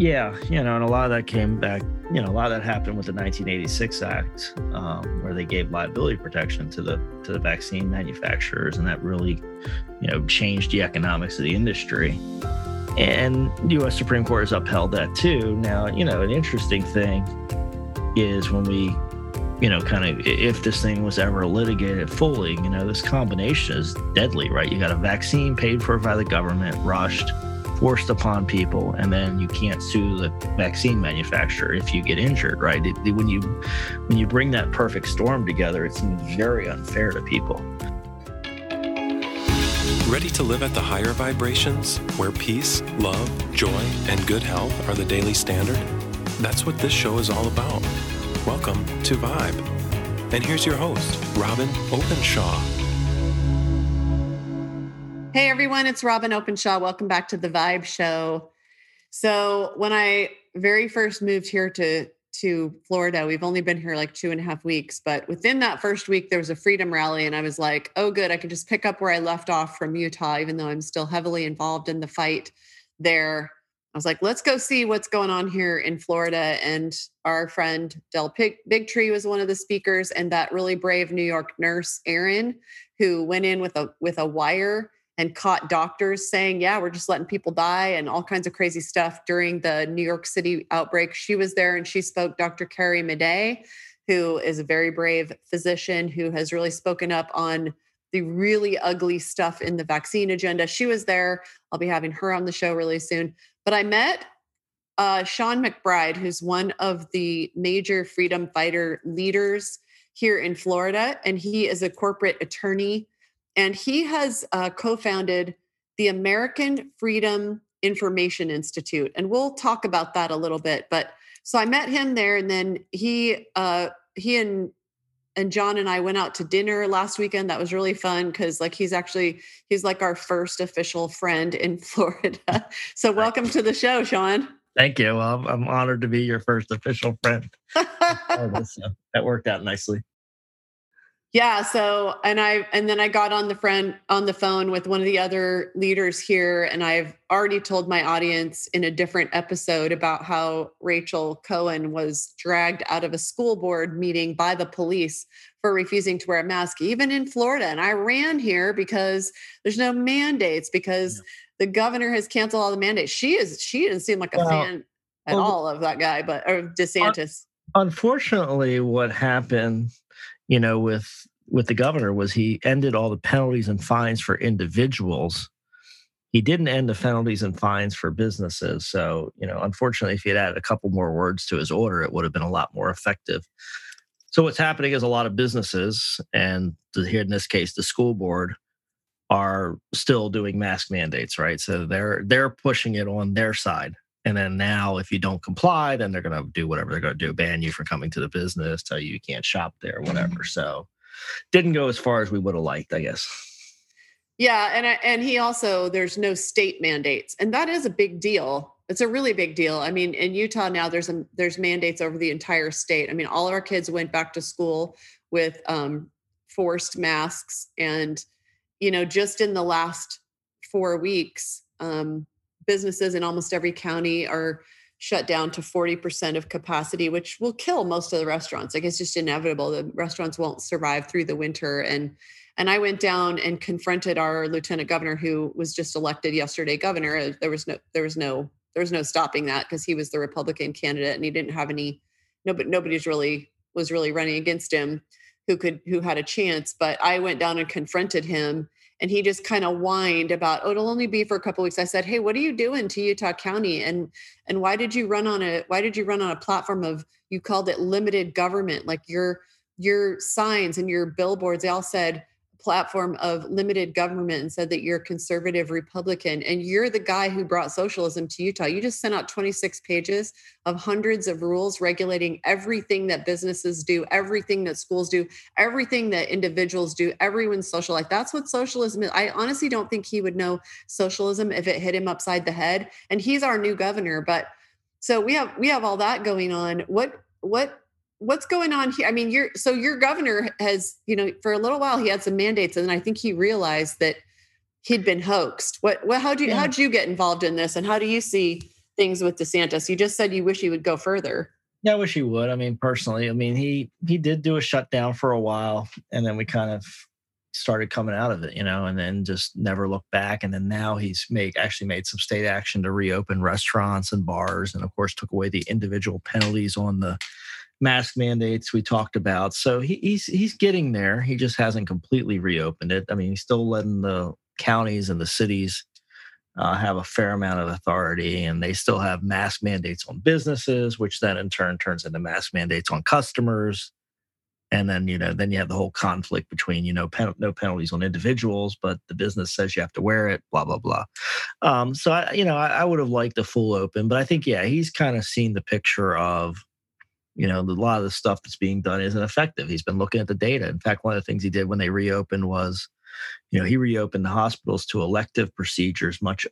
Yeah, you know, and a lot of that came back, you know, a lot of that happened with the 1986 Act, where they gave liability protection to the vaccine manufacturers, and that really, you know, changed the economics of the industry. And the U.S. Supreme Court has upheld that too. Now, you know, an interesting thing is when we, you know, kind of, if this thing was ever litigated fully, you know, this combination is deadly, right? You got a vaccine paid for by the government, rushed, forced upon people, and then you can't sue the vaccine manufacturer if you get injured, right? When you bring that perfect storm together, it seems very unfair to people. Ready to live at the higher vibrations, where peace, love, joy, and good health are the daily standard? That's what this show is all about. Welcome to Vibe. And here's your host, Robin Openshaw. Hey, everyone, it's Robin Openshaw. Welcome back to the Vibe Show. So when I very first moved here to Florida, we've only been here like 2.5 weeks, but within that first week, there was a freedom rally, and I was like, oh, good, I can just pick up where I left off from Utah, even though I'm still heavily involved in the fight there. I was like, let's go see what's going on here in Florida. And our friend Del Bigtree was one of the speakers, and that really brave New York nurse, Erin, who went in with a wire and caught doctors saying, yeah, we're just letting people die and all kinds of crazy stuff during the New York City outbreak. She was there and she spoke. Dr. Carrie Madej, who is a very brave physician who has really spoken up on the really ugly stuff in the vaccine agenda. She was there. I'll be having her on the show really soon. But I met Sean McBride, who's one of the major freedom fighter leaders here in Florida. And he is a corporate attorney. And he has co-founded the American Freedom Information Institute. And we'll talk about that a little bit. But so I met him there, and then he and John and I went out to dinner last weekend. That was really fun because like he's like our first official friend in Florida. So welcome to the show, Sean. Thank you. Well, I'm honored to be your first official friend. That worked out nicely. Yeah. So, and then I got on the phone with one of the other leaders here, and I've already told my audience in a different episode about how Rachel Cohen was dragged out of a school board meeting by the police for refusing to wear a mask, even in Florida. And I ran here because there's no mandates because the governor has canceled all the mandates. She didn't seem like a fan at all of that guy, or DeSantis. Unfortunately, what happened, you know, with the governor was he ended all the penalties and fines for individuals. He didn't end the penalties and fines for businesses. So, you know, unfortunately, if he had added a couple more words to his order, it would have been a lot more effective. So what's happening is a lot of businesses, and here in this case, the school board, are still doing mask mandates, right? So they're pushing it on their side. And then now if you don't comply, then they're going to do whatever they're going to do, ban you from coming to the business, tell you can't shop there, whatever. So didn't go as far as we would have liked, I guess. Yeah. And he also, there's no state mandates. And that is a big deal. It's a really big deal. I mean, in Utah now there's mandates over the entire state. I mean, all of our kids went back to school with forced masks. And, you know, just in the last 4 weeks, businesses in almost every county are shut down to 40% of capacity, which will kill most of the restaurants. Like, it's just inevitable. The restaurants won't survive through the winter. And I went down and confronted our lieutenant governor, who was just elected yesterday governor. There was no stopping that because he was the Republican candidate and he didn't have any. Nobody was really running against him who had a chance. But I went down and confronted him. And he just kind of whined about, it'll only be for a couple of weeks. I said, hey, what are you doing to Utah County? And why did you run on a platform of, you called it limited government? Like your signs and your billboards, they all said platform of limited government and said that you're a conservative Republican. And you're the guy who brought socialism to Utah. You just sent out 26 pages of hundreds of rules regulating everything that businesses do, everything that schools do, everything that individuals do, everyone's social life. That's what socialism is. I honestly don't think he would know socialism if it hit him upside the head. And he's our new governor. But so we have all that going on. What's going on here? I mean, your governor has, you know, for a little while he had some mandates, and then I think he realized that he'd been hoaxed. How'd you get involved in this, and how do you see things with DeSantis. You just said you wish he would go further. Yeah, I wish he would. I mean, personally, I mean, he did do a shutdown for a while, and then we kind of started coming out of it, you know, and then just never looked back. And then now he's actually made some state action to reopen restaurants and bars, and of course took away the individual penalties on the mask mandates we talked about. So he's getting there. He just hasn't completely reopened it. I mean, he's still letting the counties and the cities have a fair amount of authority, and they still have mask mandates on businesses, which then in turn turns into mask mandates on customers. And then, you know, then you have the whole conflict between, you know, no penalties on individuals, but the business says you have to wear it, blah, blah, blah. So I would have liked a full open, but I think, yeah, he's kind of seen the picture of, you know, a lot of the stuff that's being done isn't effective. He's been looking at the data. In fact, one of the things he did when they reopened was, you know, he reopened the hospitals to elective procedures much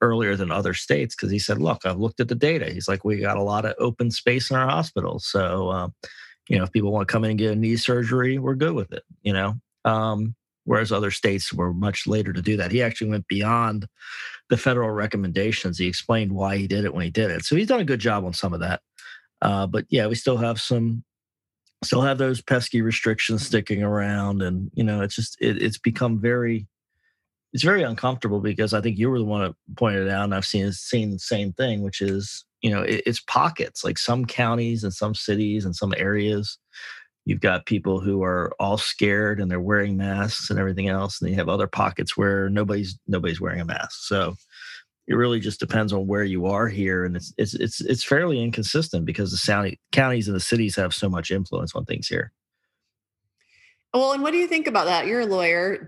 earlier than other states, because he said, look, I've looked at the data. He's like, we got a lot of open space in our hospitals. So, you know, if people want to come in and get a knee surgery, we're good with it, you know, whereas other states were much later to do that. He actually went beyond the federal recommendations. He explained why he did it when he did it. So he's done a good job on some of that. But yeah, we still have those pesky restrictions sticking around. And, you know, it's just, it's become very uncomfortable, because I think you were the one that pointed it out, and I've seen the same thing, which is, you know, it's pockets, like some counties and some cities and some areas. You've got people who are all scared and they're wearing masks and everything else. And then you have other pockets where nobody's wearing a mask. So it really just depends on where you are here. And it's fairly inconsistent, because the counties and the cities have so much influence on things here. Well, and what do you think about that? You're a lawyer.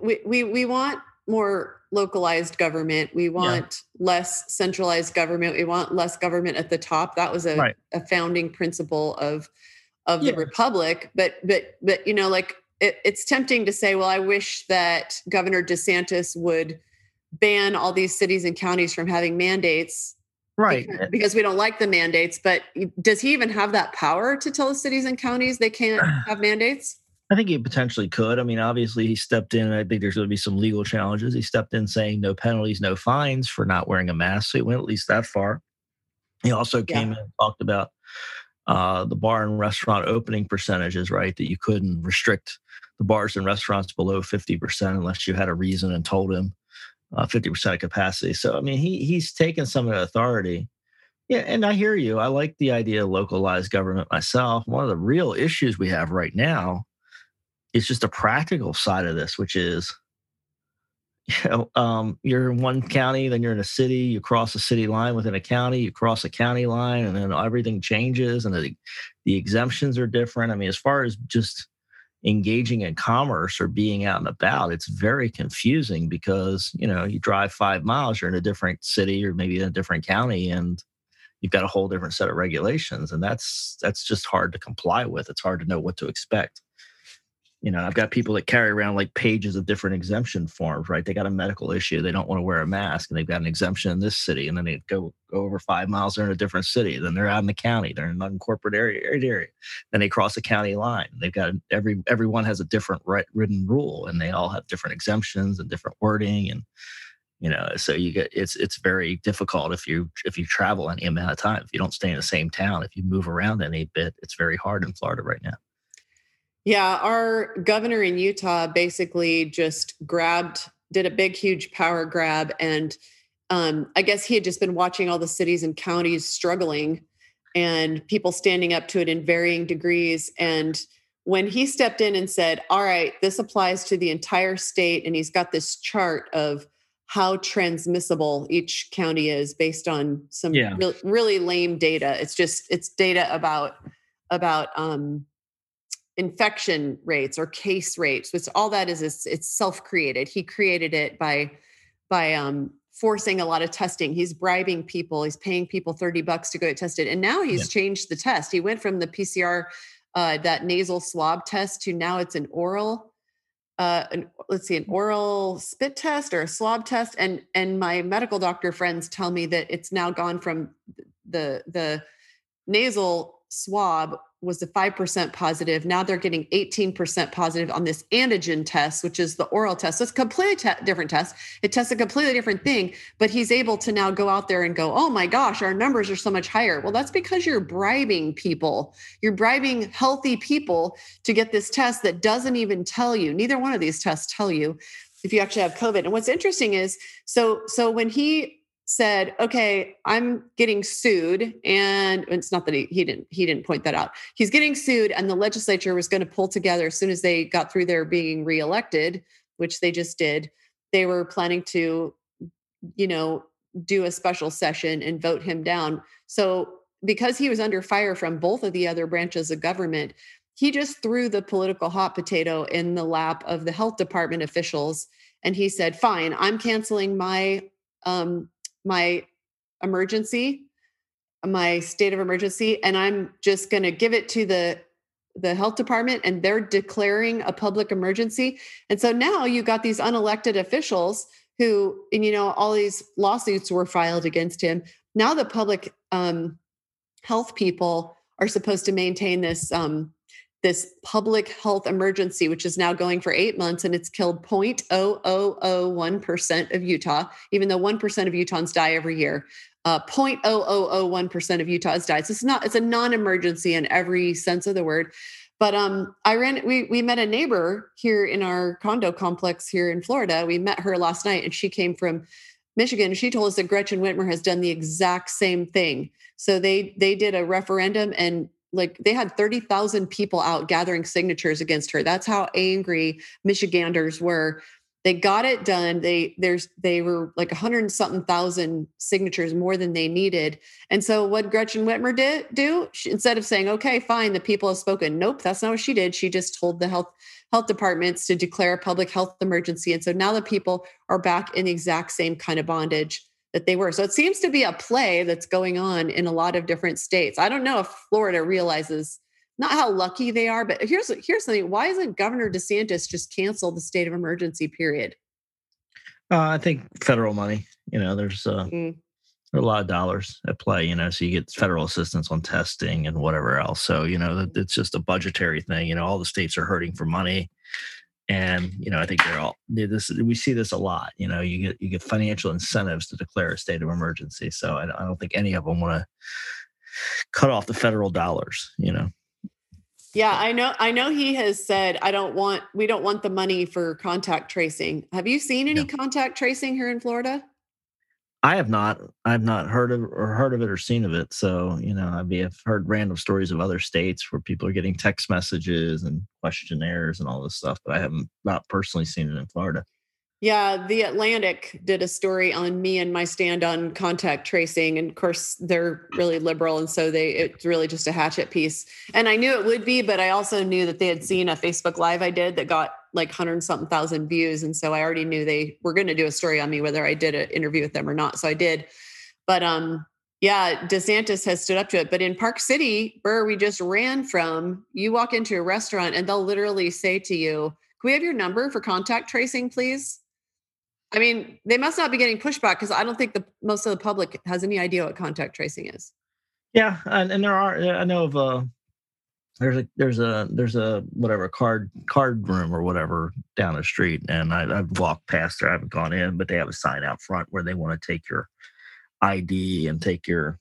We want more localized government. We want less centralized government. We want less government at the top. That was a founding principle of the republic. But you know, like it's tempting to say, well, I wish that Governor DeSantis would ban all these cities and counties from having mandates, right? Because we don't like the mandates. But does he even have that power to tell the cities and counties they can't have mandates? I think he potentially could. I mean, obviously he stepped in, and I think there's going to be some legal challenges. He stepped in saying no penalties, no fines for not wearing a mask. So he went at least that far. He also came in and talked about the bar and restaurant opening percentages, right? That you couldn't restrict the bars and restaurants below 50% unless you had a reason and told him 50% of capacity. So, I mean, he's taken some of the authority. Yeah, and I hear you. I like the idea of localized government myself. One of the real issues we have right now, it's just a practical side of this, which is, you know, you're in one county, then you're in a city, you cross a city line within a county, you cross a county line, and then everything changes, and the exemptions are different. I mean, as far as just engaging in commerce or being out and about, it's very confusing, because, you know, you drive 5 miles, you're in a different city or maybe in a different county, and you've got a whole different set of regulations, and that's just hard to comply with. It's hard to know what to expect. You know, I've got people that carry around like pages of different exemption forms, right? They got a medical issue. They don't want to wear a mask, and they've got an exemption in this city. And then they go over 5 miles, they're in a different city. Then they're out in the county. They're in an unincorporated area. Then they cross the county line. They've got everyone has a different written rule, and they all have different exemptions and different wording. And, you know, so you get, it's very difficult if you travel any amount of time. If you don't stay in the same town, if you move around any bit, it's very hard in Florida right now. Yeah, our governor in Utah basically just did a big, huge power grab. And I guess he had just been watching all the cities and counties struggling and people standing up to it in varying degrees. And when he stepped in and said, all right, this applies to the entire state, and he's got this chart of how transmissible each county is based on some really, really lame data. It's data about infection rates or case rates, which all that is it's self-created. He created it by forcing a lot of testing. He's bribing people. He's paying people $30 to go get tested. And now he's changed the test. He went from the PCR, that nasal swab test, to now it's an oral, an oral spit test or a swab test. And my medical doctor friends tell me that it's now gone from the nasal swab was the 5% positive. Now they're getting 18% positive on this antigen test, which is the oral test. So it's a completely different test. It tests a completely different thing, but he's able to now go out there and go, oh my gosh, our numbers are so much higher. Well, that's because you're bribing people. You're bribing healthy people to get this test that doesn't even tell you. Neither one of these tests tell you if you actually have COVID. And what's interesting is, so when he said, okay, I'm getting sued. And it's not that he didn't point that out. He's getting sued. And the legislature was going to pull together as soon as they got through their being reelected, which they just did. They were planning to, do a special session and vote him down. So because he was under fire from both of the other branches of government, he just threw the political hot potato in the lap of the health department officials. And he said, fine, I'm canceling my emergency, my state of emergency, and I'm just going to give it to the health department, and they're declaring a public emergency. And so now you got these unelected officials who, all these lawsuits were filed against him. Now the public health people are supposed to maintain this public health emergency, which is now going for 8 months, and it's killed 0.0001% of Utah, even though 1% of Utahns die every year. 0.0001% of Utah has died. So it's a non-emergency in every sense of the word. But we met a neighbor here in our condo complex here in Florida. We met her last night, and she came from Michigan. She told us that Gretchen Whitmer has done the exact same thing. So they did a referendum, and they had 30,000 people out gathering signatures against her. That's how angry Michiganders were. They got it done. They were 100,000 signatures more than they needed. And so what Gretchen Whitmer did, instead of saying, okay, fine, the people have spoken. Nope, that's not what she did. She just told the health departments to declare a public health emergency. And so now the people are back in the exact same kind of bondage that they were. So it seems to be a play that's going on in a lot of different states. I don't know if Florida realizes not how lucky they are, but here's something. Why isn't Governor DeSantis just canceled the state of emergency period? I think federal money, there's a lot of dollars at play, so you get federal assistance on testing and whatever else. So, it's just a budgetary thing. All the states are hurting for money. And, I think we see this a lot, you get financial incentives to declare a state of emergency. So I don't think any of them want to cut off the federal dollars, Yeah, I know he has said, we don't want the money for contact tracing. Have you seen any contact tracing here in Florida? I have not. I've not heard of it or seen of it. So, I've heard random stories of other states where people are getting text messages and questionnaires and all this stuff, but I haven't not personally seen it in Florida. Yeah, The Atlantic did a story on me and my stand on contact tracing, and of course they're really liberal, and so it's really just a hatchet piece. And I knew it would be, but I also knew that they had seen a Facebook Live I did that got 100,000 views, and so I already knew they were going to do a story on me, whether I did an interview with them or not. So I did, but DeSantis has stood up to it. But in Park City, where we just ran from, you walk into a restaurant and they'll literally say to you, "Can we have your number for contact tracing, please?" I mean, they must not be getting pushback, because I don't think the most of the public has any idea what contact tracing is. Yeah, and I know of. There's a whatever card room or whatever down the street, and I've walked past there. I haven't gone in, but they have a sign out front where they want to take your ID and take your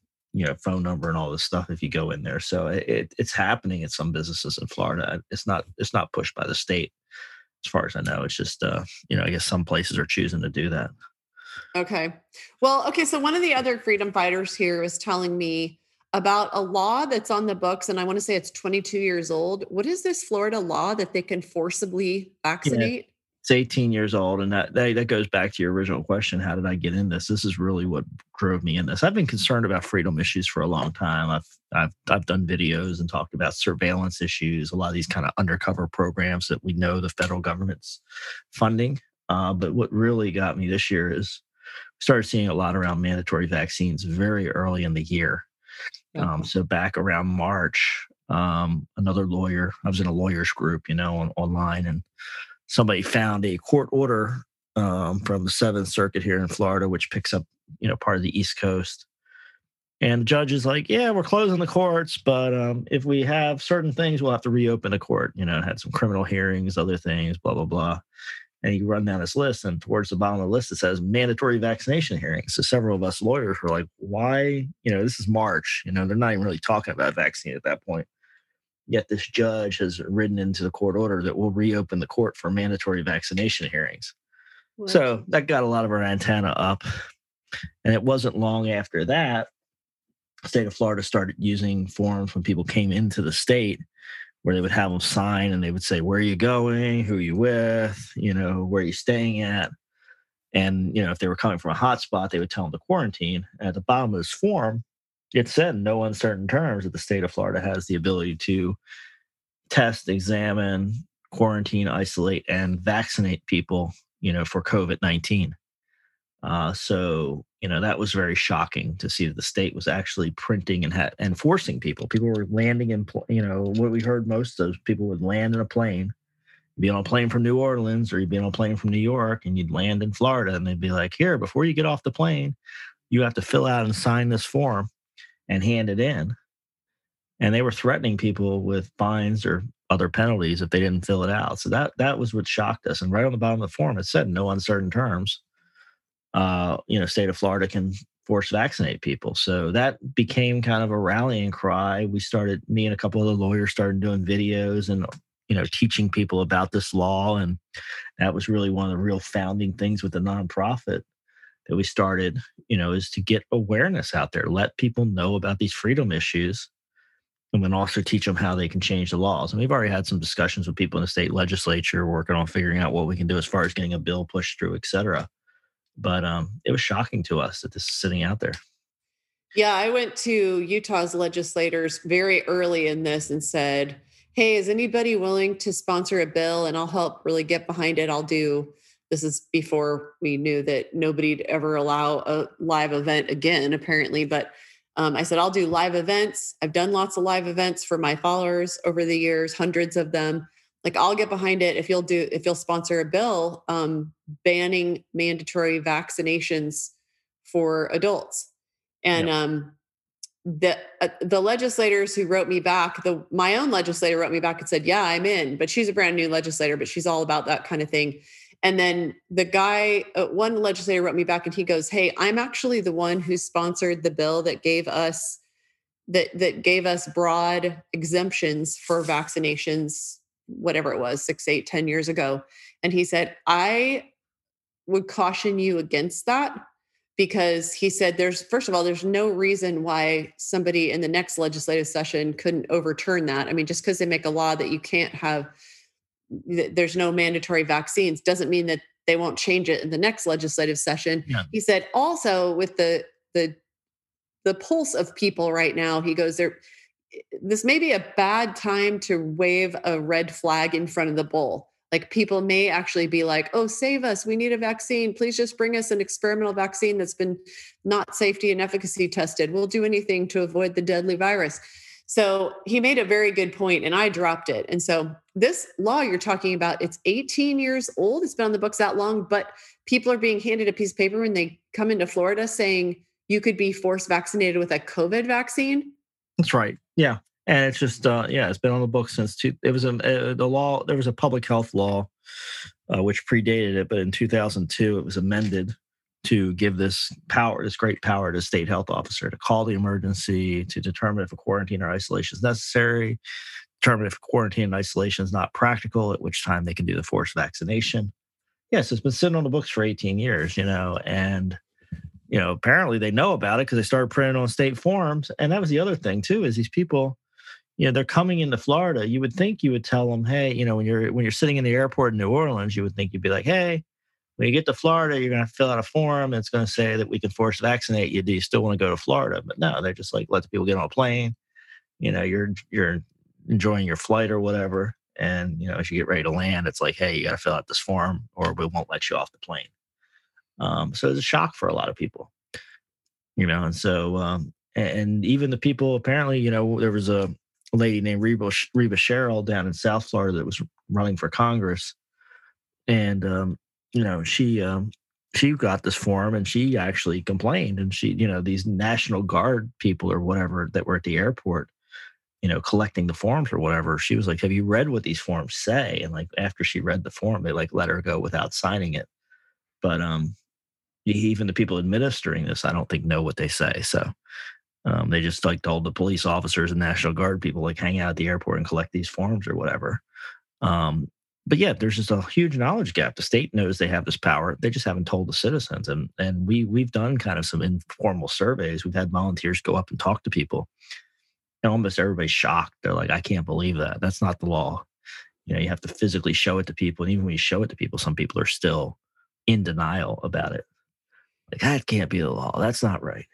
phone number and all this stuff if you go in there. So it's happening at some businesses in Florida. It's not pushed by the state, as far as I know. It's just I guess some places are choosing to do that. Okay, so one of the other freedom fighters here was telling me about a law that's on the books, and I want to say it's 22 years old. What is this Florida law that they can forcibly vaccinate? Yeah, it's 18 years old, and that goes back to your original question, how did I get in this? This is really what drove me in this. I've been concerned about freedom issues for a long time. I've done videos and talked about surveillance issues, a lot of these kind of undercover programs that we know the federal government's funding. But what really got me this year is we started seeing a lot around mandatory vaccines very early in the year. So back around March, another lawyer, I was in a lawyer's group, online, and somebody found a court order from the 7th Circuit here in Florida, which picks up, part of the East Coast. And the judge is like, yeah, we're closing the courts, but if we have certain things, we'll have to reopen the court. You know, it had some criminal hearings, other things, blah, blah, blah. And you run down this list, and towards the bottom of the list, it says mandatory vaccination hearings. So several of us lawyers were like, why? You know, this is March. You know, they're not even really talking about vaccine at that point. Yet this judge has written into the court order that we'll reopen the court for mandatory vaccination hearings. Wow. So that got a lot of our antenna up. And it wasn't long after that, the state of Florida started using forms when people came into the state where they would have them sign and they would say, where are you going? Who are you with? You know, where are you staying at? And, you know, if they were coming from a hotspot, they would tell them to quarantine. And at the bottom of this form, it said in no uncertain terms that the state of Florida has the ability to test, examine, quarantine, isolate, and vaccinate people, you know, for COVID-19. So, you know, that was very shocking to see that the state was actually printing and forcing people. People were landing in, you know, what we heard most of, people would land in a plane. You'd be on a plane from New Orleans or you'd be on a plane from New York and you'd land in Florida and they'd be like, here, before you get off the plane, you have to fill out and sign this form and hand it in. And they were threatening people with fines or other penalties if they didn't fill it out. So that was what shocked us. And right on the bottom of the form, it said in no uncertain terms, you know, state of Florida can force vaccinate people. So that became kind of a rallying cry. Me and a couple other lawyers started doing videos and, you know, teaching people about this law. And that was really one of the real founding things with the nonprofit that we started, you know, is to get awareness out there, let people know about these freedom issues, and then also teach them how they can change the laws. And we've already had some discussions with people in the state legislature working on figuring out what we can do as far as getting a bill pushed through, et cetera. But it was shocking to us that this is sitting out there. Yeah, I went to Utah's legislators very early in this and said, hey, is anybody willing to sponsor a bill? And I'll help really get behind it. This is before we knew that nobody'd ever allow a live event again, apparently. But I said, I'll do live events. I've done lots of live events for my followers over the years, hundreds of them. Like, I'll get behind it if you'll sponsor a bill banning mandatory vaccinations for adults. And yeah. The legislators who wrote me back, my own legislator wrote me back and said, yeah, I'm in. But she's a brand new legislator, but she's all about that kind of thing. And then one legislator wrote me back and he goes, hey, I'm actually the one who sponsored the bill that gave us broad exemptions for vaccinations, whatever it was, 6, 8, 10 years ago. And he said, I would caution you against that, because he said, there's no reason why somebody in the next legislative session couldn't overturn that. I mean, just because they make a law that you can't have, there's no mandatory vaccines, doesn't mean that they won't change it in the next legislative session. Yeah. He said also with the pulse of people right now, he goes, this may be a bad time to wave a red flag in front of the bull. Like, people may actually be like, oh, save us. We need a vaccine. Please just bring us an experimental vaccine that's been not safety and efficacy tested. We'll do anything to avoid the deadly virus. So he made a very good point and I dropped it. And so this law you're talking about, it's 18 years old. It's been on the books that long, but people are being handed a piece of paper when they come into Florida saying you could be forced vaccinated with a COVID vaccine. That's right. Yeah. And it's just, it's been on the book since there was a public health law, which predated it, but in 2002, it was amended to give this great power to state health officer to call the emergency, to determine if a quarantine or isolation is necessary, determine if quarantine and isolation is not practical, at which time they can do the forced vaccination. Yes, it's been sitting on the books for 18 years, you know, and you know, apparently they know about it because they started printing on state forms. And that was the other thing too, is these people, you know, they're coming into Florida. You would think you would tell them, hey, you know, when you're sitting in the airport in New Orleans, you would think you'd be like, hey, when you get to Florida, you're going to fill out a form. It's going to say that we can force vaccinate you. Do you still want to go to Florida? But no, they're just like, let the people get on a plane. You know, you're enjoying your flight or whatever. And, you know, as you get ready to land, it's like, hey, you got to fill out this form or we won't let you off the plane. So it's a shock for a lot of people, you know, and so, and even the people, apparently, you know, there was a lady named Reba Cheryl down in South Florida that was running for Congress. And, you know, she she got this form and she actually complained. And she, you know, these National Guard people or whatever that were at the airport, you know, collecting the forms or whatever, she was like, have you read what these forms say? And like, after she read the form, they like let her go without signing it. But even the people administering this, I don't think know what they say. So they just like told the police officers and National Guard people, like, hang out at the airport and collect these forms or whatever. But yeah, there's just a huge knowledge gap. The state knows they have this power. They just haven't told the citizens. And we've done kind of some informal surveys. We've had volunteers go up and talk to people. And almost everybody's shocked. They're like, I can't believe that. That's not the law. You know, you have to physically show it to people. And even when you show it to people, some people are still in denial about it. Like, that can't be the law. That's not right.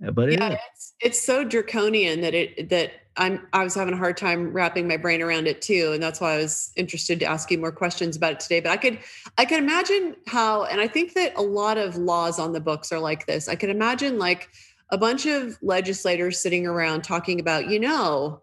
But yeah, it's so draconian that I was having a hard time wrapping my brain around it too. And that's why I was interested to ask you more questions about it today. But I could imagine how, and I think that a lot of laws on the books are like this. I could imagine like a bunch of legislators sitting around talking about, you know,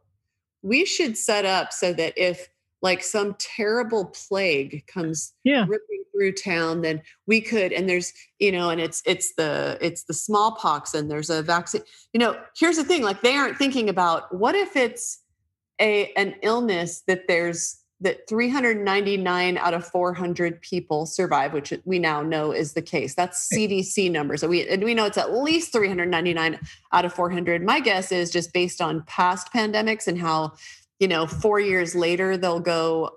we should set up so that if like some terrible plague comes ripping through town, then we could, and there's, you know, and it's the smallpox and there's a vaccine, you know. Here's the thing, like they aren't thinking about what if it's an illness that there's that 399 out of 400 people survive, which we now know is the case. That's CDC numbers. So we know it's at least 399 out of 400. My guess is just based on past pandemics and how, you know, 4 years later, they'll go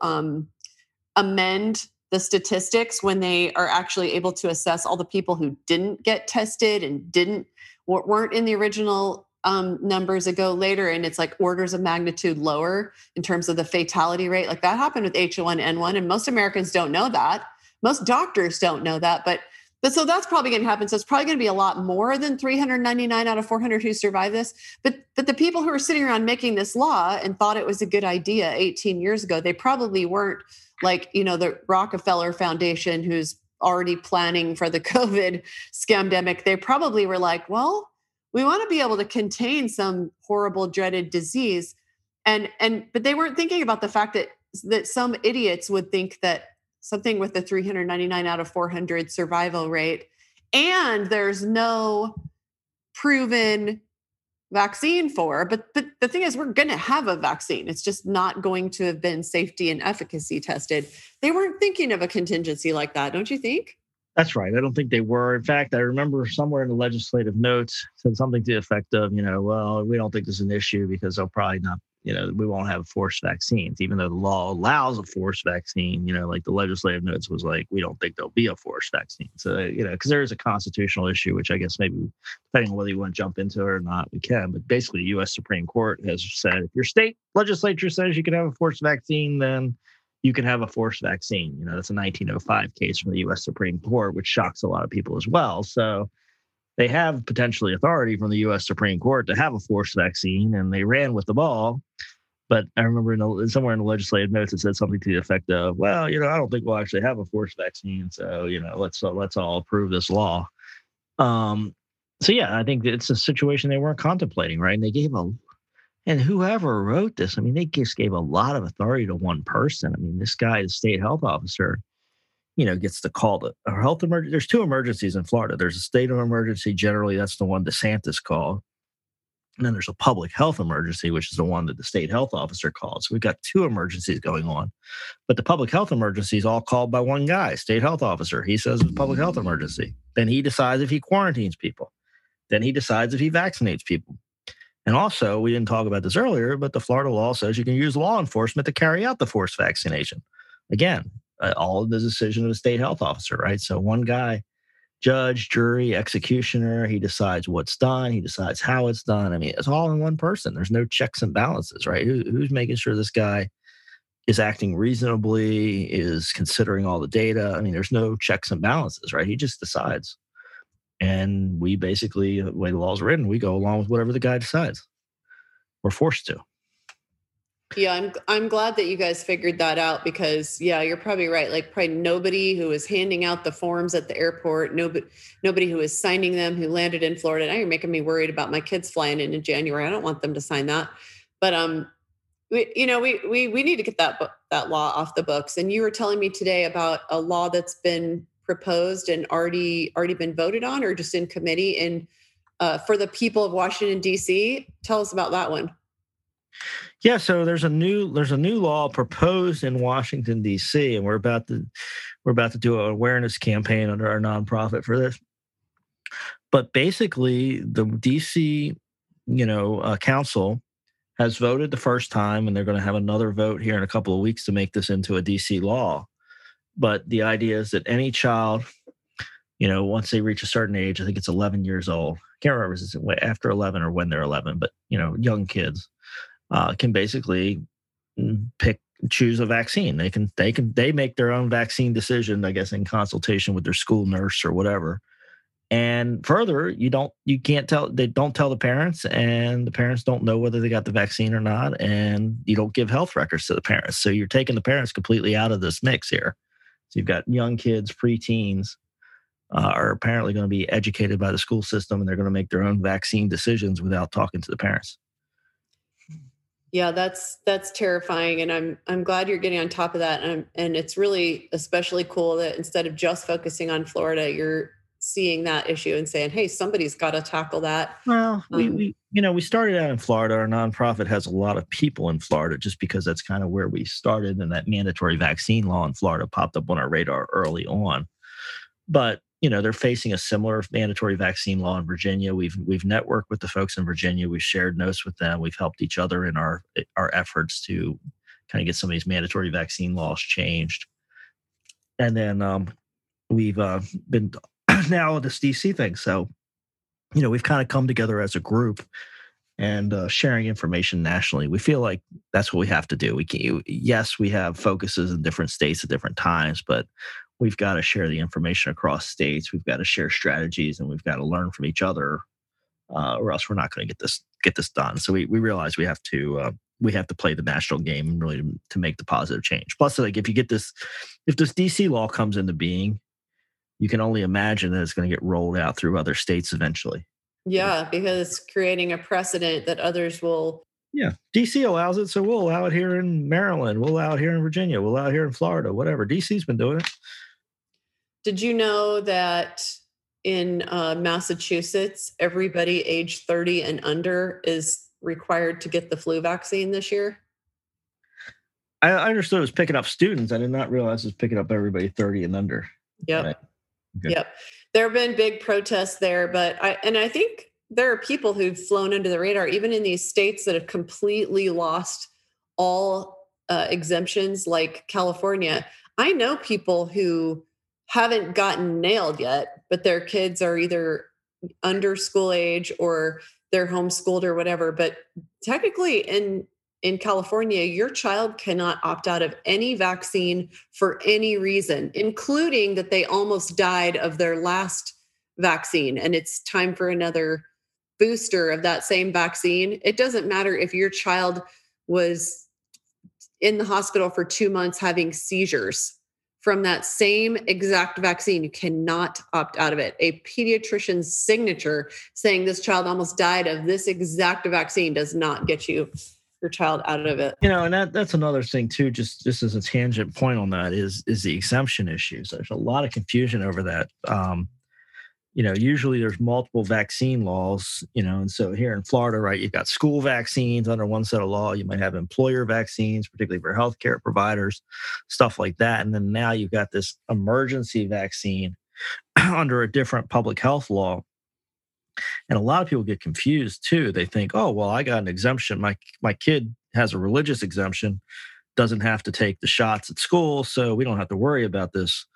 amend the statistics when they are actually able to assess all the people who didn't get tested and weren't in the original numbers that go later. And it's like orders of magnitude lower in terms of the fatality rate. Like that happened with H1N1. And most Americans don't know that. Most doctors don't know that. But so that's probably going to happen. So it's probably going to be a lot more than 399 out of 400 who survive this. But the people who are sitting around making this law and thought it was a good idea 18 years ago, they probably weren't like, you know, the Rockefeller Foundation who's already planning for the COVID scamdemic. They probably were like, well, we want to be able to contain some horrible, dreaded disease. But they weren't thinking about the fact that some idiots would think that something with the 399 out of 400 survival rate, and there's no proven vaccine for. But the thing is, we're going to have a vaccine. It's just not going to have been safety and efficacy tested. They weren't thinking of a contingency like that, don't you think? That's right. I don't think they were. In fact, I remember somewhere in the legislative notes said something to the effect of, you know, well, we don't think this is an issue because they'll probably not, you know, we won't have forced vaccines, even though the law allows a forced vaccine. You know, like the legislative notes was like, we don't think there'll be a forced vaccine. So, you know, because there is a constitutional issue, which I guess maybe depending on whether you want to jump into it or not, we can. But basically, the U.S. Supreme Court has said if your state legislature says you can have a forced vaccine, then you can have a forced vaccine. You know, that's a 1905 case from the U.S. Supreme Court, which shocks a lot of people as well. So they have potentially authority from the U.S. Supreme Court to have a forced vaccine, and they ran with the ball. But I remember somewhere in the legislative notes, it said something to the effect of, well, you know, I don't think we'll actually have a forced vaccine. So, you know, let's all approve this law. So, yeah, I think it's a situation they weren't contemplating, right? And they and whoever wrote this, I mean, they just gave a lot of authority to one person. I mean, this guy, the state health officer, you know, gets the call to a health emergency. There's two emergencies in Florida. There's a state of emergency. Generally, that's the one DeSantis called. And then there's a public health emergency, which is the one that the state health officer called. So we've got two emergencies going on. But the public health emergency is all called by one guy, state health officer. He says it's a public health emergency. Then he decides if he quarantines people. Then he decides if he vaccinates people. And also, we didn't talk about this earlier, but the Florida law says you can use law enforcement to carry out the forced vaccination. Again, all of the decision of the state health officer, right? So one guy, judge, jury, executioner, he decides what's done. He decides how it's done. I mean, it's all in one person. There's no checks and balances, right? Who's making sure this guy is acting reasonably, is considering all the data? I mean, there's no checks and balances, right? He just decides. And we basically, the way the law's written, we go along with whatever the guy decides. We're forced to. Yeah, I'm glad that you guys figured that out because, yeah, you're probably right. Like probably nobody who was handing out the forms at the airport, nobody who was signing them, who landed in Florida. Now you're making me worried about my kids flying in January. I don't want them to sign that. But we need to get that law off the books. And you were telling me today about a law that's been proposed and already been voted on, or just in committee? And for the people of Washington, D.C., tell us about that one. Yeah, so there's a new law proposed in Washington, D.C., and we're about to do an awareness campaign under our nonprofit for this. But basically, the D.C. Council has voted the first time, and they're going to have another vote here in a couple of weeks to make this into a D.C. law. But the idea is that any child, once they reach a certain age, I think it's 11 years old. I can't remember if it's after 11 or when they're 11, but young kids can basically choose a vaccine. They make their own vaccine decision, I guess, in consultation with their school nurse or whatever. And further, they don't tell the parents, and the parents don't know whether they got the vaccine or not, and you don't give health records to the parents. So you're taking the parents completely out of this mix here. So you've got young kids, preteens, are apparently going to be educated by the school system, and they're going to make their own vaccine decisions without talking to the parents. Yeah, that's terrifying, and I'm glad you're getting on top of that. And it's really especially cool that instead of just focusing on Florida, you're seeing that issue and saying, hey, somebody's got to tackle that. Well, we started out in Florida. Our nonprofit has a lot of people in Florida just because that's kind of where we started, and that mandatory vaccine law in Florida popped up on our radar early on. But, they're facing a similar mandatory vaccine law in Virginia. We've networked with the folks in Virginia. We've shared notes with them. We've helped each other in our efforts to kind of get some of these mandatory vaccine laws changed. And then we've been... now this DC thing. So, we've kind of come together as a group and sharing information nationally. We feel like that's what we have to do. We have focuses in different states at different times, but we've got to share the information across states. We've got to share strategies, and we've got to learn from each other, or else we're not going to get this done. So we realize we have to play the national game and really to make the positive change. Plus, like if this DC law comes into being, you can only imagine that it's going to get rolled out through other states eventually. Yeah, because it's creating a precedent that others will. Yeah, DC allows it, so we'll allow it here in Maryland. We'll allow it here in Virginia. We'll allow it here in Florida, whatever. DC's been doing it. Did you know that in Massachusetts, everybody age 30 and under is required to get the flu vaccine this year? I understood it was picking up students. I did not realize it was picking up everybody 30 and under. Yep. Right. Okay. Yep. There have been big protests there, but I think there are people who've flown under the radar, even in these states that have completely lost all exemptions, like California. I know people who haven't gotten nailed yet, but their kids are either under school age or they're homeschooled or whatever. But technically in California, your child cannot opt out of any vaccine for any reason, including that they almost died of their last vaccine and it's time for another booster of that same vaccine. It doesn't matter if your child was in the hospital for 2 months having seizures from that same exact vaccine. You cannot opt out of it. A pediatrician's signature saying this child almost died of this exact vaccine does not get you your child out of it. And that's another thing too, just as a tangent point on that is the exemption issues. There's a lot of confusion over that. Usually there's multiple vaccine laws, and so here in Florida, right, you've got school vaccines under one set of law. You might have employer vaccines, particularly for healthcare providers, stuff like that. And then now you've got this emergency vaccine under a different public health law. And a lot of people get confused too. They think, oh, well, I got an exemption. My kid has a religious exemption, doesn't have to take the shots at school, so we don't have to worry about this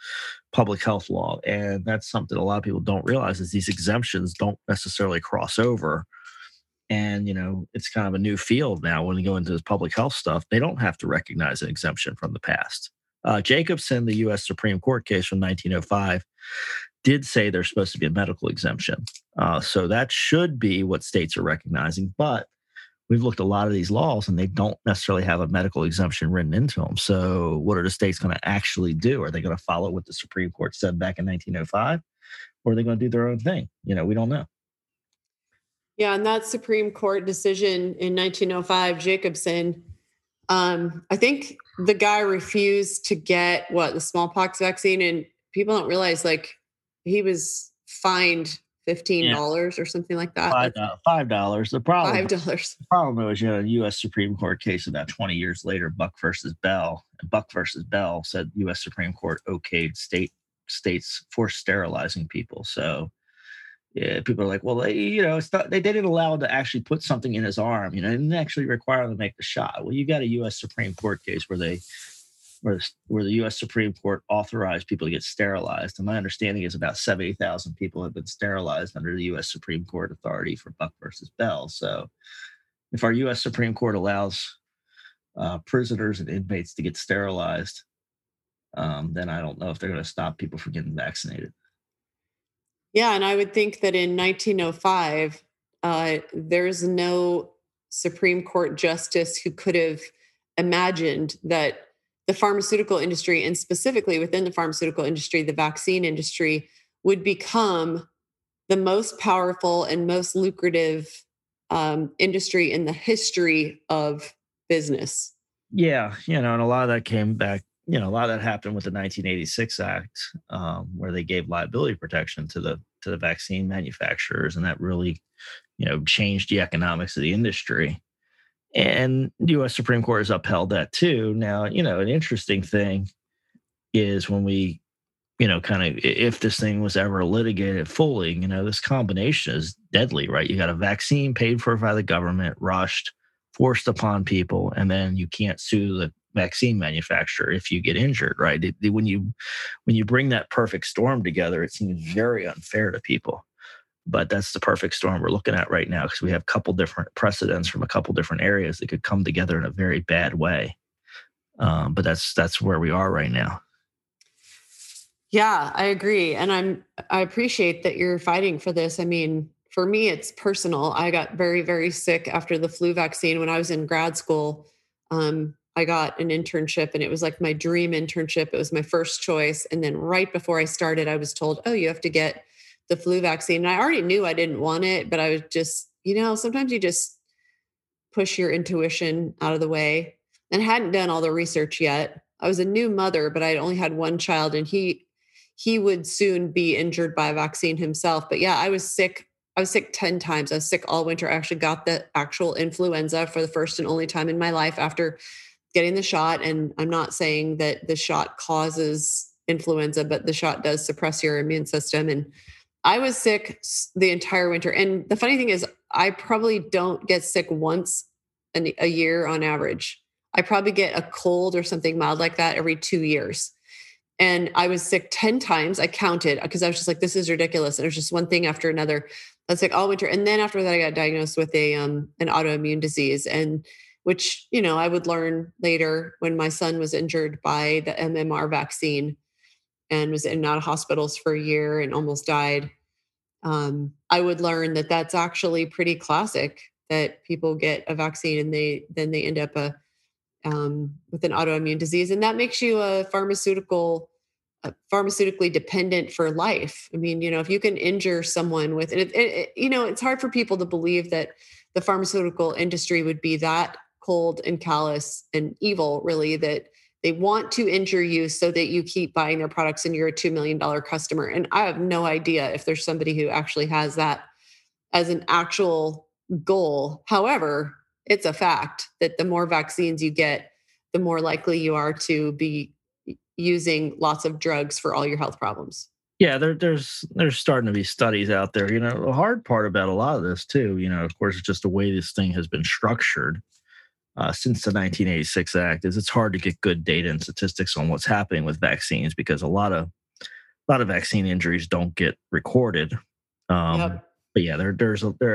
public health law. And that's something a lot of people don't realize is these exemptions don't necessarily cross over. And, it's kind of a new field now when you go into this public health stuff. They don't have to recognize an exemption from the past. Jacobson, the U.S. Supreme Court case from 1905, did say there's supposed to be a medical exemption. So that should be what states are recognizing. But we've looked at a lot of these laws and they don't necessarily have a medical exemption written into them. So what are the states going to actually do? Are they going to follow what the Supreme Court said back in 1905? Or are they going to do their own thing? We don't know. Yeah, and that Supreme Court decision in 1905, Jacobson, I think the guy refused to get the smallpox vaccine. And people don't realize, like, he was fined $15 or something like that. $5. The problem. $5. The problem was, you know, a U.S. Supreme Court case about 20 years later, Buck versus Bell. And Buck versus Bell said U.S. Supreme Court okayed states forced sterilizing people. So yeah, people are like, well, they, you know, it's not, they didn't allow him to actually put something in his arm. You know, it didn't actually require him to make the shot. Well, you got a U.S. Supreme Court case where they. Where the U.S. Supreme Court authorized people to get sterilized. And my understanding is about 70,000 people have been sterilized under the U.S. Supreme Court authority for Buck versus Bell. So if our U.S. Supreme Court allows prisoners and inmates to get sterilized, then I don't know if they're going to stop people from getting vaccinated. Yeah, and I would think that in 1905, there's no Supreme Court justice who could have imagined that the pharmaceutical industry, and specifically within the pharmaceutical industry, the vaccine industry, would become the most powerful and most lucrative industry in the history of business. Yeah, you know, and a lot of that came back, you know, a lot of that happened with the 1986 Act, where they gave liability protection to the vaccine manufacturers, and that really, you know, changed the economics of the industry. And the U.S. Supreme Court has upheld that too. Now, you know, an interesting thing is when we, you know, kind of, if this thing was ever litigated fully, you know, this combination is deadly, right? You got a vaccine paid for by the government, rushed, forced upon people, and then you can't sue the vaccine manufacturer if you get injured, right? When you bring that perfect storm together, it seems very unfair to people. But that's the perfect storm we're looking at right now, because we have a couple different precedents from a couple different areas that could come together in a very bad way. But that's where we are right now. Yeah, I agree. And I appreciate that you're fighting for this. I mean, for me, it's personal. I got very, very sick after the flu vaccine when I was in grad school. I got an internship, and it was like my dream internship. It was my first choice. And then right before I started, I was told, oh, you have to get the flu vaccine. And I already knew I didn't want it, but I was just, you know, sometimes you just push your intuition out of the way, and hadn't done all the research yet. I was a new mother, but I only had one child, and he would soon be injured by a vaccine himself. But yeah, I was sick. I was sick 10 times. I was sick all winter. I actually got the actual influenza for the first and only time in my life after getting the shot. And I'm not saying that the shot causes influenza, but the shot does suppress your immune system. And I was sick the entire winter. And the funny thing is, I probably don't get sick once a year on average. I probably get a cold or something mild like that every 2 years. And I was sick 10 times. I counted because I was just like, this is ridiculous. And it was just one thing after another. I was sick all winter. And then after that, I got diagnosed with an autoimmune disease, and which, you know, I would learn later when my son was injured by the MMR vaccine and was in and out of hospitals for a year and almost died. I would learn that that's actually pretty classic, that people get a vaccine and then they end up with an autoimmune disease. And that makes you pharmaceutically dependent for life. I mean, you know, if you can injure someone with, and you know, it's hard for people to believe that the pharmaceutical industry would be that cold and callous and evil, really, that they want to injure you so that you keep buying their products and you're a $2 million customer. And I have no idea if there's somebody who actually has that as an actual goal. However, it's a fact that the more vaccines you get, the more likely you are to be using lots of drugs for all your health problems. Yeah, there's starting to be studies out there. You know, the hard part about a lot of this too, you know, of course, it's just the way this thing has been structured. Since the 1986 Act, is it's hard to get good data and statistics on what's happening with vaccines, because a lot of vaccine injuries don't get recorded. But yeah, there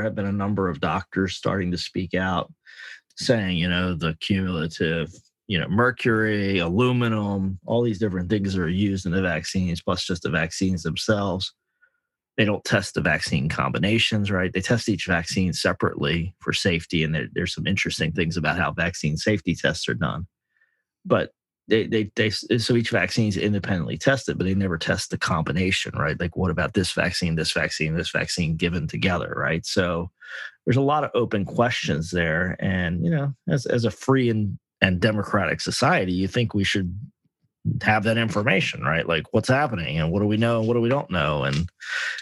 have been a number of doctors starting to speak out, saying, you know, the cumulative, you know, mercury, aluminum, all these different things that are used in the vaccines, plus just the vaccines themselves. They don't test the vaccine combinations, right? They test each vaccine separately for safety. And there's some interesting things about how vaccine safety tests are done. But so each vaccine is independently tested, but they never test the combination, right? Like, what about this vaccine given together, right? So there's a lot of open questions there. And, you know, as a free and democratic society, you think we should have that information, right? Like what's happening and what do we know and what do we don't know and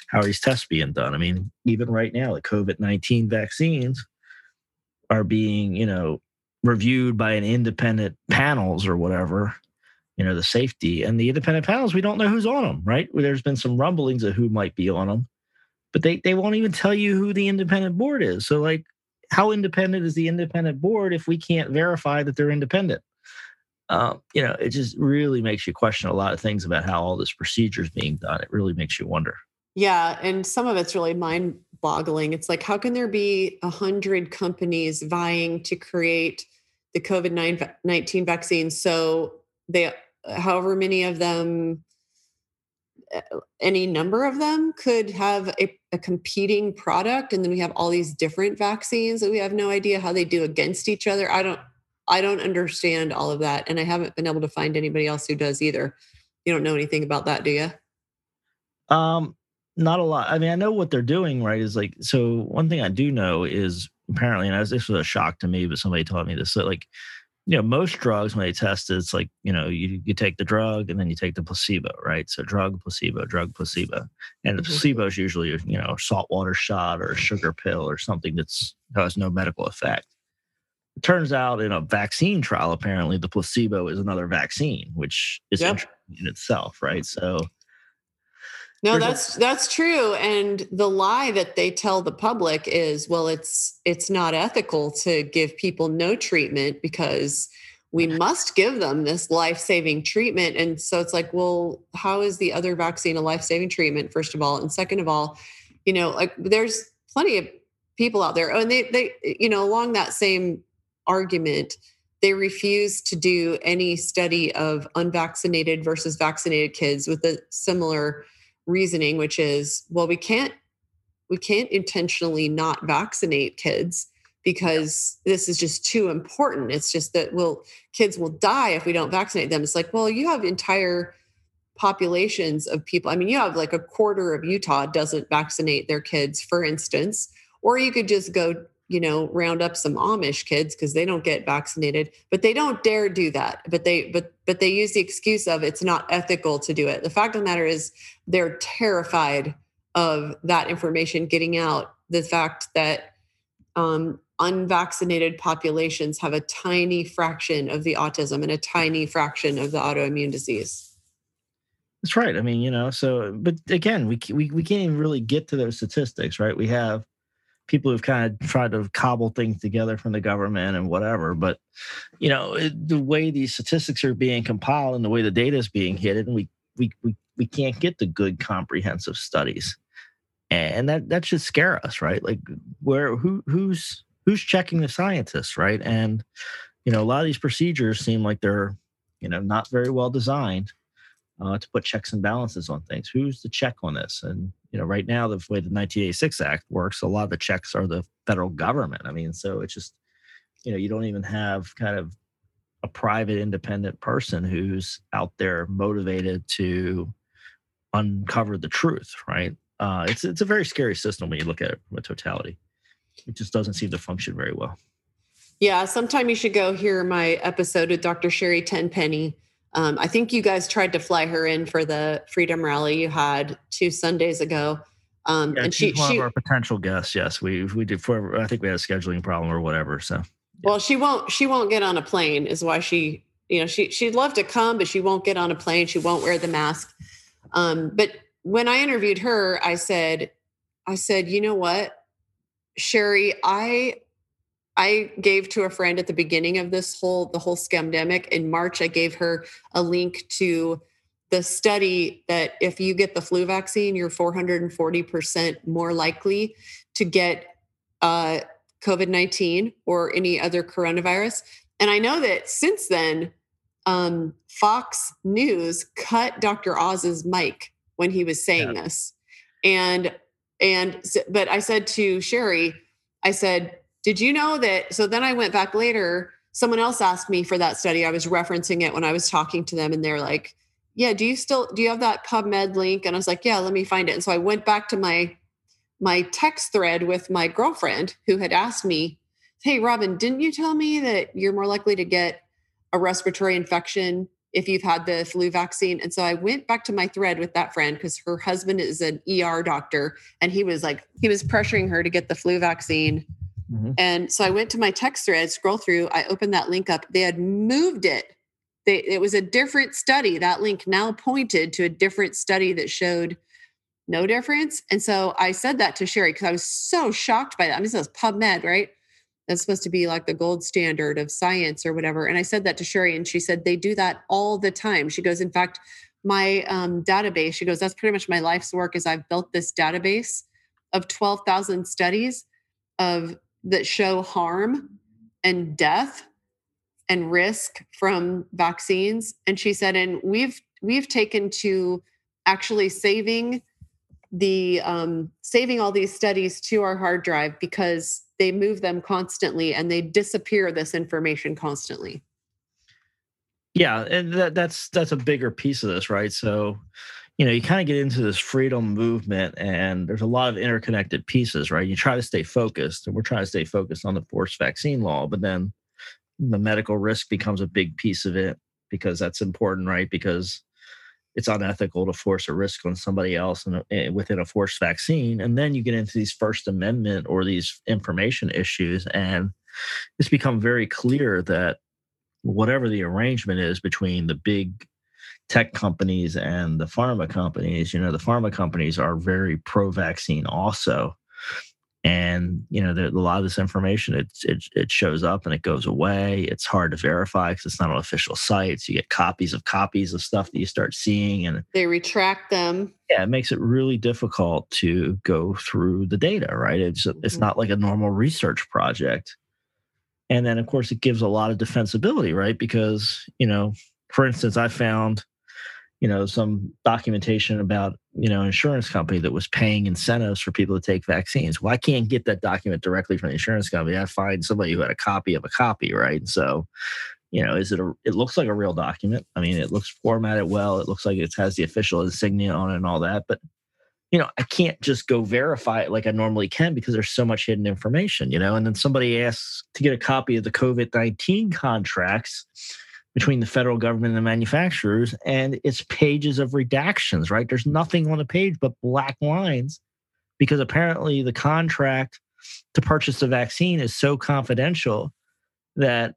how are these tests being done? I mean, even right now, the COVID-19 vaccines are being, you know, reviewed by an independent panels or whatever, you know, the safety and the independent panels, we don't know who's on them, right? There's been some rumblings of who might be on them, but they won't even tell you who the independent board is. So like, how independent is the independent board if we can't verify that they're independent? You know, it just really makes you question a lot of things about how all this procedure is being done. It really makes you wonder. Yeah. And some of it's really mind boggling. It's like, how can there be 100 companies vying to create the COVID-19 vaccine? So they, however many of them, any number of them could have a competing product. And then we have all these different vaccines that we have no idea how they do against each other. I don't understand all of that. And I haven't been able to find anybody else who does either. You don't know anything about that, do you? Not a lot. I mean, I know what they're doing, right? Is like, so one thing I do know is apparently, and this was a shock to me, but somebody taught me this, that like, you know, most drugs when they test it, it's like, you know, you take the drug and then you take the placebo, right? So drug, placebo. And the placebo is usually, you know, a saltwater shot or a sugar pill or something that's has no medical effect. It turns out in a vaccine trial, apparently the placebo is another vaccine, which is interesting in itself, right? So no, that's true. And the lie that they tell the public is, well, it's not ethical to give people no treatment because we must give them this life-saving treatment. And so it's like, well, how is the other vaccine a life-saving treatment, first of all? And second of all, you know, like there's plenty of people out there. Oh, and they, you know, along that same argument, they refuse to do any study of unvaccinated versus vaccinated kids with a similar reasoning, which is, well, we can't intentionally not vaccinate kids because this is just too important. It's just that, well, kids will die if we don't vaccinate them. It's like, well, you have entire populations of people. I mean, you have like a quarter of Utah doesn't vaccinate their kids, for instance, or you could just go, you know, round up some Amish kids because they don't get vaccinated, but they don't dare do that. But they use the excuse of it's not ethical to do it. The fact of the matter is they're terrified of that information getting out. The fact that unvaccinated populations have a tiny fraction of the autism and a tiny fraction of the autoimmune disease. That's right. I mean, you know, so, but again, we can't even really get to those statistics, right? We have people who've kind of tried to cobble things together from the government and whatever. But, you know, the way these statistics are being compiled and the way the data is being hidden, we can't get the good comprehensive studies. And that should scare us, right? Like who's checking the scientists, right? And, you know, a lot of these procedures seem like they're, you know, not very well designed to put checks and balances on things. Who's the check on this? And, you know, right now, the way the 1986 Act works, a lot of the checks are the federal government. I mean, so it's just, you know, you don't even have kind of a private independent person who's out there motivated to uncover the truth, right? It's a very scary system when you look at it with totality. It just doesn't seem to function very well. Yeah, sometime you should go hear my episode with Dr. Sherry Tenpenny. I think you guys tried to fly her in for the Freedom Rally you had 2 Sundays ago. Yeah, and she's one of our potential guests. Yes, we did. For, I think we had a scheduling problem or whatever. So, yeah. Well, she won't get on a plane is why she, you know, she'd love to come, but she won't get on a plane. She won't wear the mask. But when I interviewed her, I said, you know what, Sherry, I gave to a friend at the beginning of this the whole scamdemic in March. I gave her a link to the study that if you get the flu vaccine, you're 440% more likely to get COVID-19 or any other coronavirus. And I know that since then, Fox News cut Dr. Oz's mic when he was saying this. But I said to Sherry, I said, did you know that? So then I went back later. Someone else asked me for that study. I was referencing it when I was talking to them and they're like, yeah, do you have that PubMed link? And I was like, yeah, let me find it. And so I went back to my text thread with my girlfriend who had asked me, hey, Robin, didn't you tell me that you're more likely to get a respiratory infection if you've had the flu vaccine. And so I went back to my thread with that friend because her husband is an ER doctor. And he was pressuring her to get the flu vaccine. Mm-hmm. And so I went to my text thread, scroll through, I opened that link up. They had moved it. It was a different study. That link now pointed to a different study that showed no difference. And so I said that to Sherry because I was so shocked by that. I mean, this is PubMed, right? That's supposed to be like the gold standard of science or whatever. And I said that to Sherry and she said, they do that all the time. She goes, in fact, my database, she goes, that's pretty much my life's work is I've built this database of 12,000 studies that show harm and death and risk from vaccines. And she said, and we've taken to actually saving all these studies to our hard drive because they move them constantly and they disappear this information constantly. Yeah. And that's a bigger piece of this, right? So, you know, you kind of get into this freedom movement and there's a lot of interconnected pieces, right? You try to stay focused and we're trying to stay focused on the forced vaccine law, but then the medical risk becomes a big piece of it because that's important, right? Because it's unethical to force a risk on somebody else within a forced vaccine. And then you get into these First Amendment or these information issues. And it's become very clear that whatever the arrangement is between the big tech companies and the pharma companies, you know, the pharma companies are very pro-vaccine also. And, you know, a lot of this information, it shows up and it goes away. It's hard to verify because it's not on official sites. You get copies of stuff that you start seeing. And they retract them. Yeah, it makes it really difficult to go through the data, right? It's not like a normal research project. And then, of course, it gives a lot of defensibility, right? Because, you know, for instance, I found, you know, some documentation about, you know, an insurance company that was paying incentives for people to take vaccines. Well, I can't get that document directly from the insurance company. I find somebody who had a copy of a copy, right? And so, you know, it looks like a real document. I mean, it looks formatted well. It looks like it has the official insignia on it and all that. But, you know, I can't just go verify it like I normally can because there's so much hidden information, you know? And then somebody asks to get a copy of the COVID-19 contracts between the federal government and the manufacturers, and it's pages of redactions, right? There's nothing on the page but black lines because apparently the contract to purchase the vaccine is so confidential that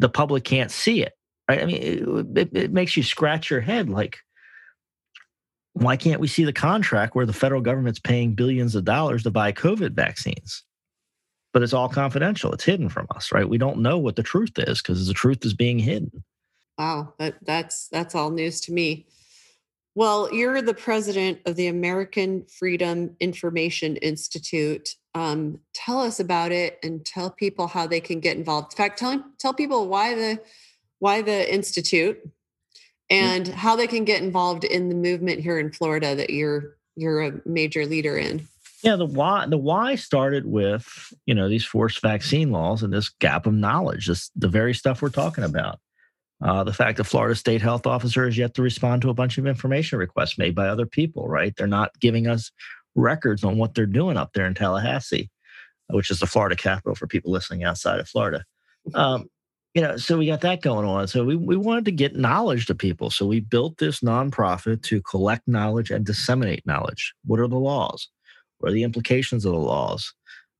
the public can't see it, right? I mean, it makes you scratch your head like, why can't we see the contract where the federal government's paying billions of dollars to buy COVID vaccines? But it's all confidential. It's hidden from us, right? We don't know what the truth is because the truth is being hidden. Wow, that's all news to me. Well, you're the president of the American Freedom Information Institute. Tell us about it and tell people how they can get involved. In fact, tell people why the institute and how they can get involved in the movement here in Florida that you're a major leader in. Yeah, the why started with, you know, these forced vaccine laws and this gap of knowledge, the very stuff we're talking about. The fact that Florida State Health Officer is yet to respond to a bunch of information requests made by other people, right? They're not giving us records on what they're doing up there in Tallahassee, which is the Florida capital for people listening outside of Florida. You know, so we got that going on. So we wanted to get knowledge to people. So we built this nonprofit to collect knowledge and disseminate knowledge. What are the laws? Or the implications of the laws?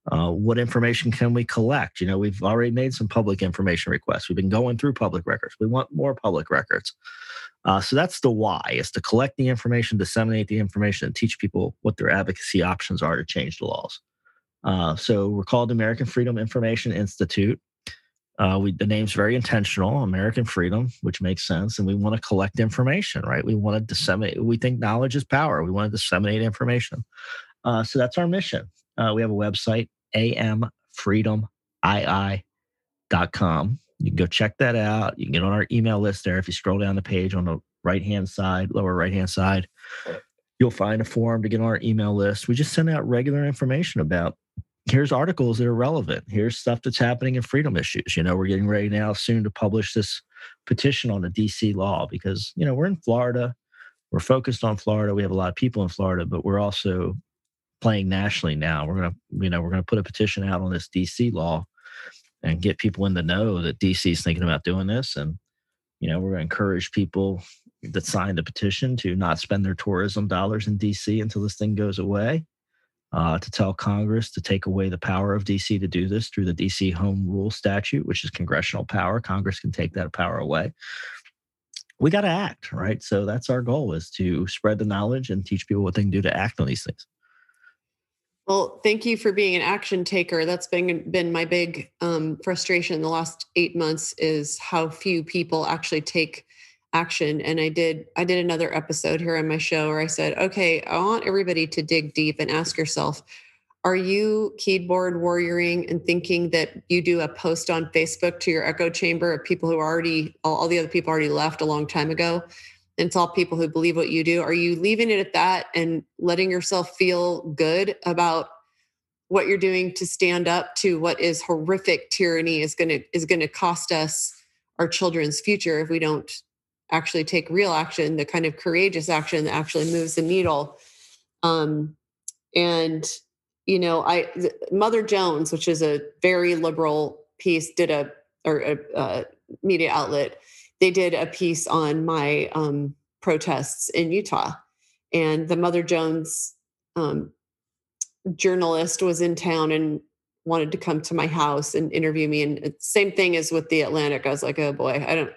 What information can we collect? You know, we've already made some public information requests. We've been going through public records. We want more public records. So that's the why, is to collect the information, disseminate the information, and teach people what their advocacy options are to change the laws. So we're called American Freedom Information Institute. The name's very intentional, American Freedom, which makes sense. And we want to collect information, right? We want to disseminate. We think knowledge is power. We want to disseminate information. So that's our mission. We have a website, amfreedomii.com. You can go check that out. You can get on our email list there. If you scroll down the page on the right-hand side, lower right-hand side, you'll find a form to get on our email list. We just send out regular information about, here's articles that are relevant. Here's stuff that's happening in freedom issues. You know, we're getting ready now soon to publish this petition on the DC law because, you know, we're in Florida. We're focused on Florida. We have a lot of people in Florida, but we're also playing nationally now. We're gonna put a petition out on this DC law and get people in the know that DC is thinking about doing this. And You know, we're going to encourage people that signed the petition to not spend their tourism dollars in D.C. until this thing goes away, to tell Congress to take away the power of D.C. to do this through the D.C. Home Rule statute, which is congressional power. Congress can take that power away. We got to act, right? So that's our goal, is to spread the knowledge and teach people what they can do to act on these things. Well, thank you for being an action taker. That's been my big frustration in the last 8 months, is how few people actually take action. And I did another episode here on my show where I said, okay, I want everybody to dig deep and ask yourself, are you keyboard warrioring and thinking that you do a post on Facebook to your echo chamber of people who already, all the other people already left a long time ago? And it's all people who believe what you do. Are you leaving it at that and letting yourself feel good about what you're doing to stand up to what is horrific tyranny is going to cost us our children's future if we don't actually take real action, the kind of courageous action that actually moves the needle? And, you know, Mother Jones, which is a very liberal piece, did a media outlet. They did a piece on my protests in Utah, and the Mother Jones journalist was in town and wanted to come to my house and interview me. And same thing as with the Atlantic. I was like, oh boy,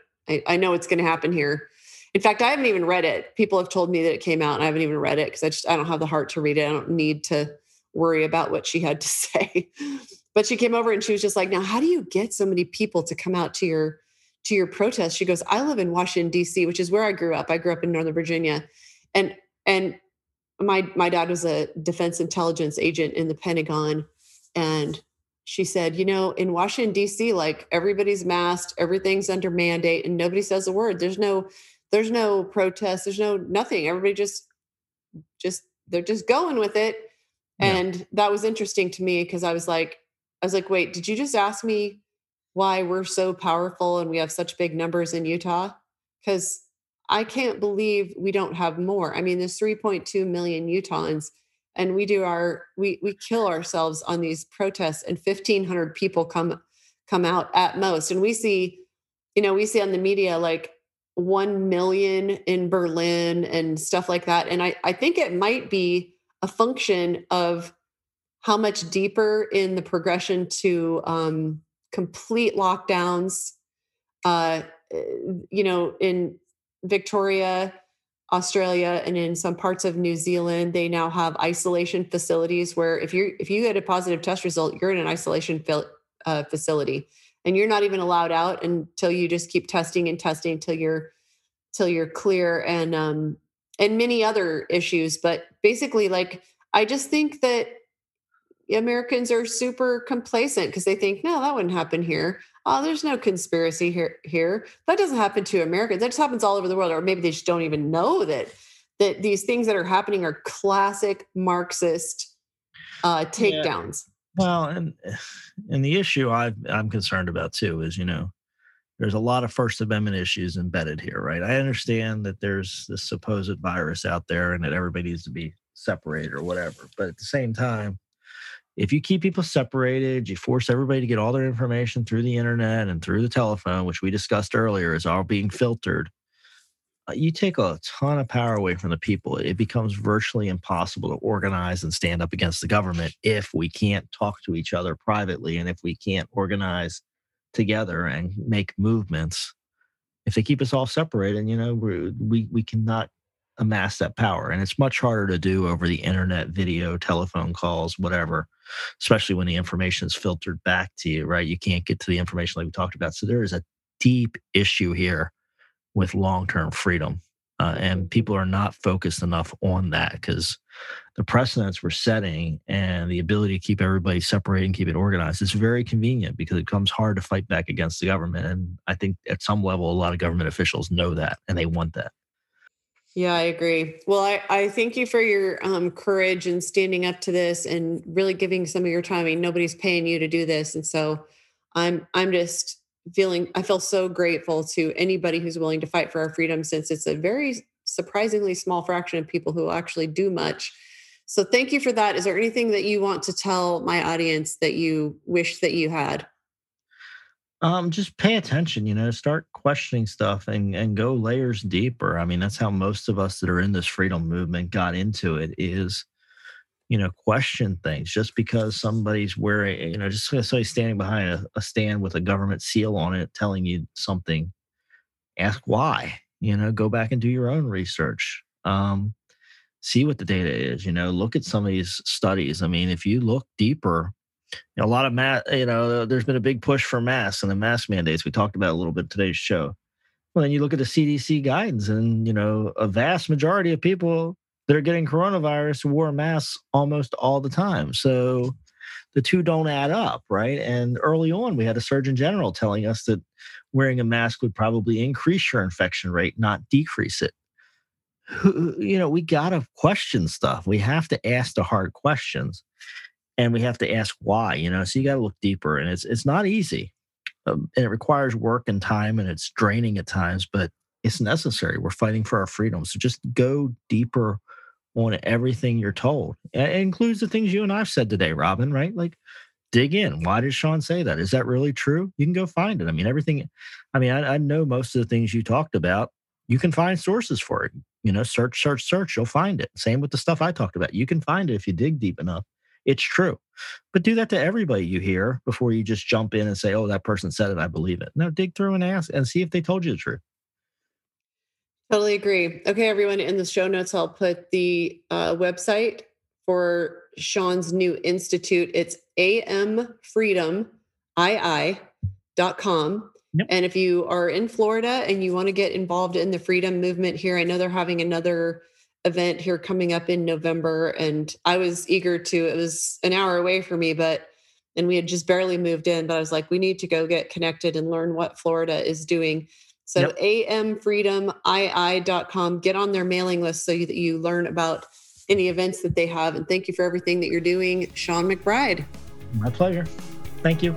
I know what's going to happen here. In fact, I haven't even read it. People have told me that it came out and I haven't even read it because I don't have the heart to read it. I don't need to worry about what she had to say, but she came over and she was just like, now, how do you get so many people to come out to your protest? She goes, I live in Washington, D.C., which is where I grew up. I grew up in Northern Virginia. And my dad was a defense intelligence agent in the Pentagon. And she said, you know, in Washington, D.C., like, everybody's masked, everything's under mandate, and nobody says a word. There's no protest. There's no nothing. Everybody just they're just going with it. Yeah. And that was interesting to me because I was like, wait, did you just ask me why we're so powerful and we have such big numbers in Utah? Because I can't believe we don't have more. I mean, there's 3.2 million Utahns, and we kill ourselves on these protests, and 1,500 people come out at most. And we see on the media like 1 million in Berlin and stuff like that. And I think it might be a function of how much deeper in the progression to complete lockdowns, you know, in Victoria, Australia, and in some parts of New Zealand, they now have isolation facilities where if you get a positive test result, you're in an isolation facility, and you're not even allowed out until you just keep testing till you're clear, and many other issues. But basically, like, I just think that Americans are super complacent because they think, no, that wouldn't happen here. Oh, there's no conspiracy here. That doesn't happen to Americans. That just happens all over the world. Or maybe they just don't even know that these things that are happening are classic Marxist takedowns. Yeah. Well, and the issue I'm concerned about too is, you know, there's a lot of First Amendment issues embedded here, right? I understand that there's this supposed virus out there and that everybody needs to be separated or whatever. But at the same time, if you keep people separated, you force everybody to get all their information through the internet and through the telephone, which we discussed earlier is all being filtered, you take a ton of power away from the people. It becomes virtually impossible to organize and stand up against the government if we can't talk to each other privately and if we can't organize together and make movements. If they keep us all separated, you know, we cannot amass that power. And it's much harder to do over the internet, video, telephone calls, whatever, especially when the information is filtered back to you, right? You can't get to the information like we talked about. So there is a deep issue here with long-term freedom. And people are not focused enough on that because the precedents we're setting and the ability to keep everybody separated and keep it organized is very convenient because it becomes hard to fight back against the government. And I think at some level, a lot of government officials know that and they want that. Yeah, I agree. Well, I thank you for your courage and standing up to this and really giving some of your time. I mean, nobody's paying you to do this. And so I'm just I feel so grateful to anybody who's willing to fight for our freedom, since it's a very surprisingly small fraction of people who actually do much. So thank you for that. Is there anything that you want to tell my audience that you wish that you had? Just pay attention, start questioning stuff and go layers deeper. I mean, that's how most of us that are in this freedom movement got into it is, question things. Just because somebody's wearing, just somebody's standing behind a stand with a government seal on it telling you something, ask why, go back and do your own research. See what the data is, look at some of these studies. I mean, if you look deeper, a lot of there's been a big push for masks and the mask mandates. We talked about a little bit today's show. Well, then you look at the CDC guidance and, a vast majority of people that are getting coronavirus wore masks almost all the time. So the two don't add up, right? And early on, we had a Surgeon General telling us that wearing a mask would probably increase your infection rate, not decrease it. We got to question stuff. We have to ask the hard questions. And we have to ask why, so you got to look deeper, and it's not easy, and it requires work and time, and it's draining at times, but it's necessary. We're fighting for our freedom. So just go deeper on everything you're told. It includes the things you and I've said today, Robin, right? Like dig in. Why did Sean say that? Is that really true? You can go find it. I mean, everything, I know most of the things you talked about, you can find sources for it, search, you'll find it. Same with the stuff I talked about. You can find it if you dig deep enough. It's true. But do that to everybody you hear before you just jump in and say, oh, that person said it, I believe it. No, dig through and ask and see if they told you the truth. Totally agree. Okay, everyone, in the show notes, I'll put the website for Sean's new institute. It's amfreedomii.com. Yep. And if you are in Florida and you want to get involved in the freedom movement here, I know they're having another event here coming up in November. And I was eager to, it was an hour away for me, and we had just barely moved in, but I was like, we need to go get connected and learn what Florida is doing. So yep. amfreedomii.com, get on their mailing list so that you learn about any events that they have. And thank you for everything that you're doing, Sean McBride. My pleasure. Thank you.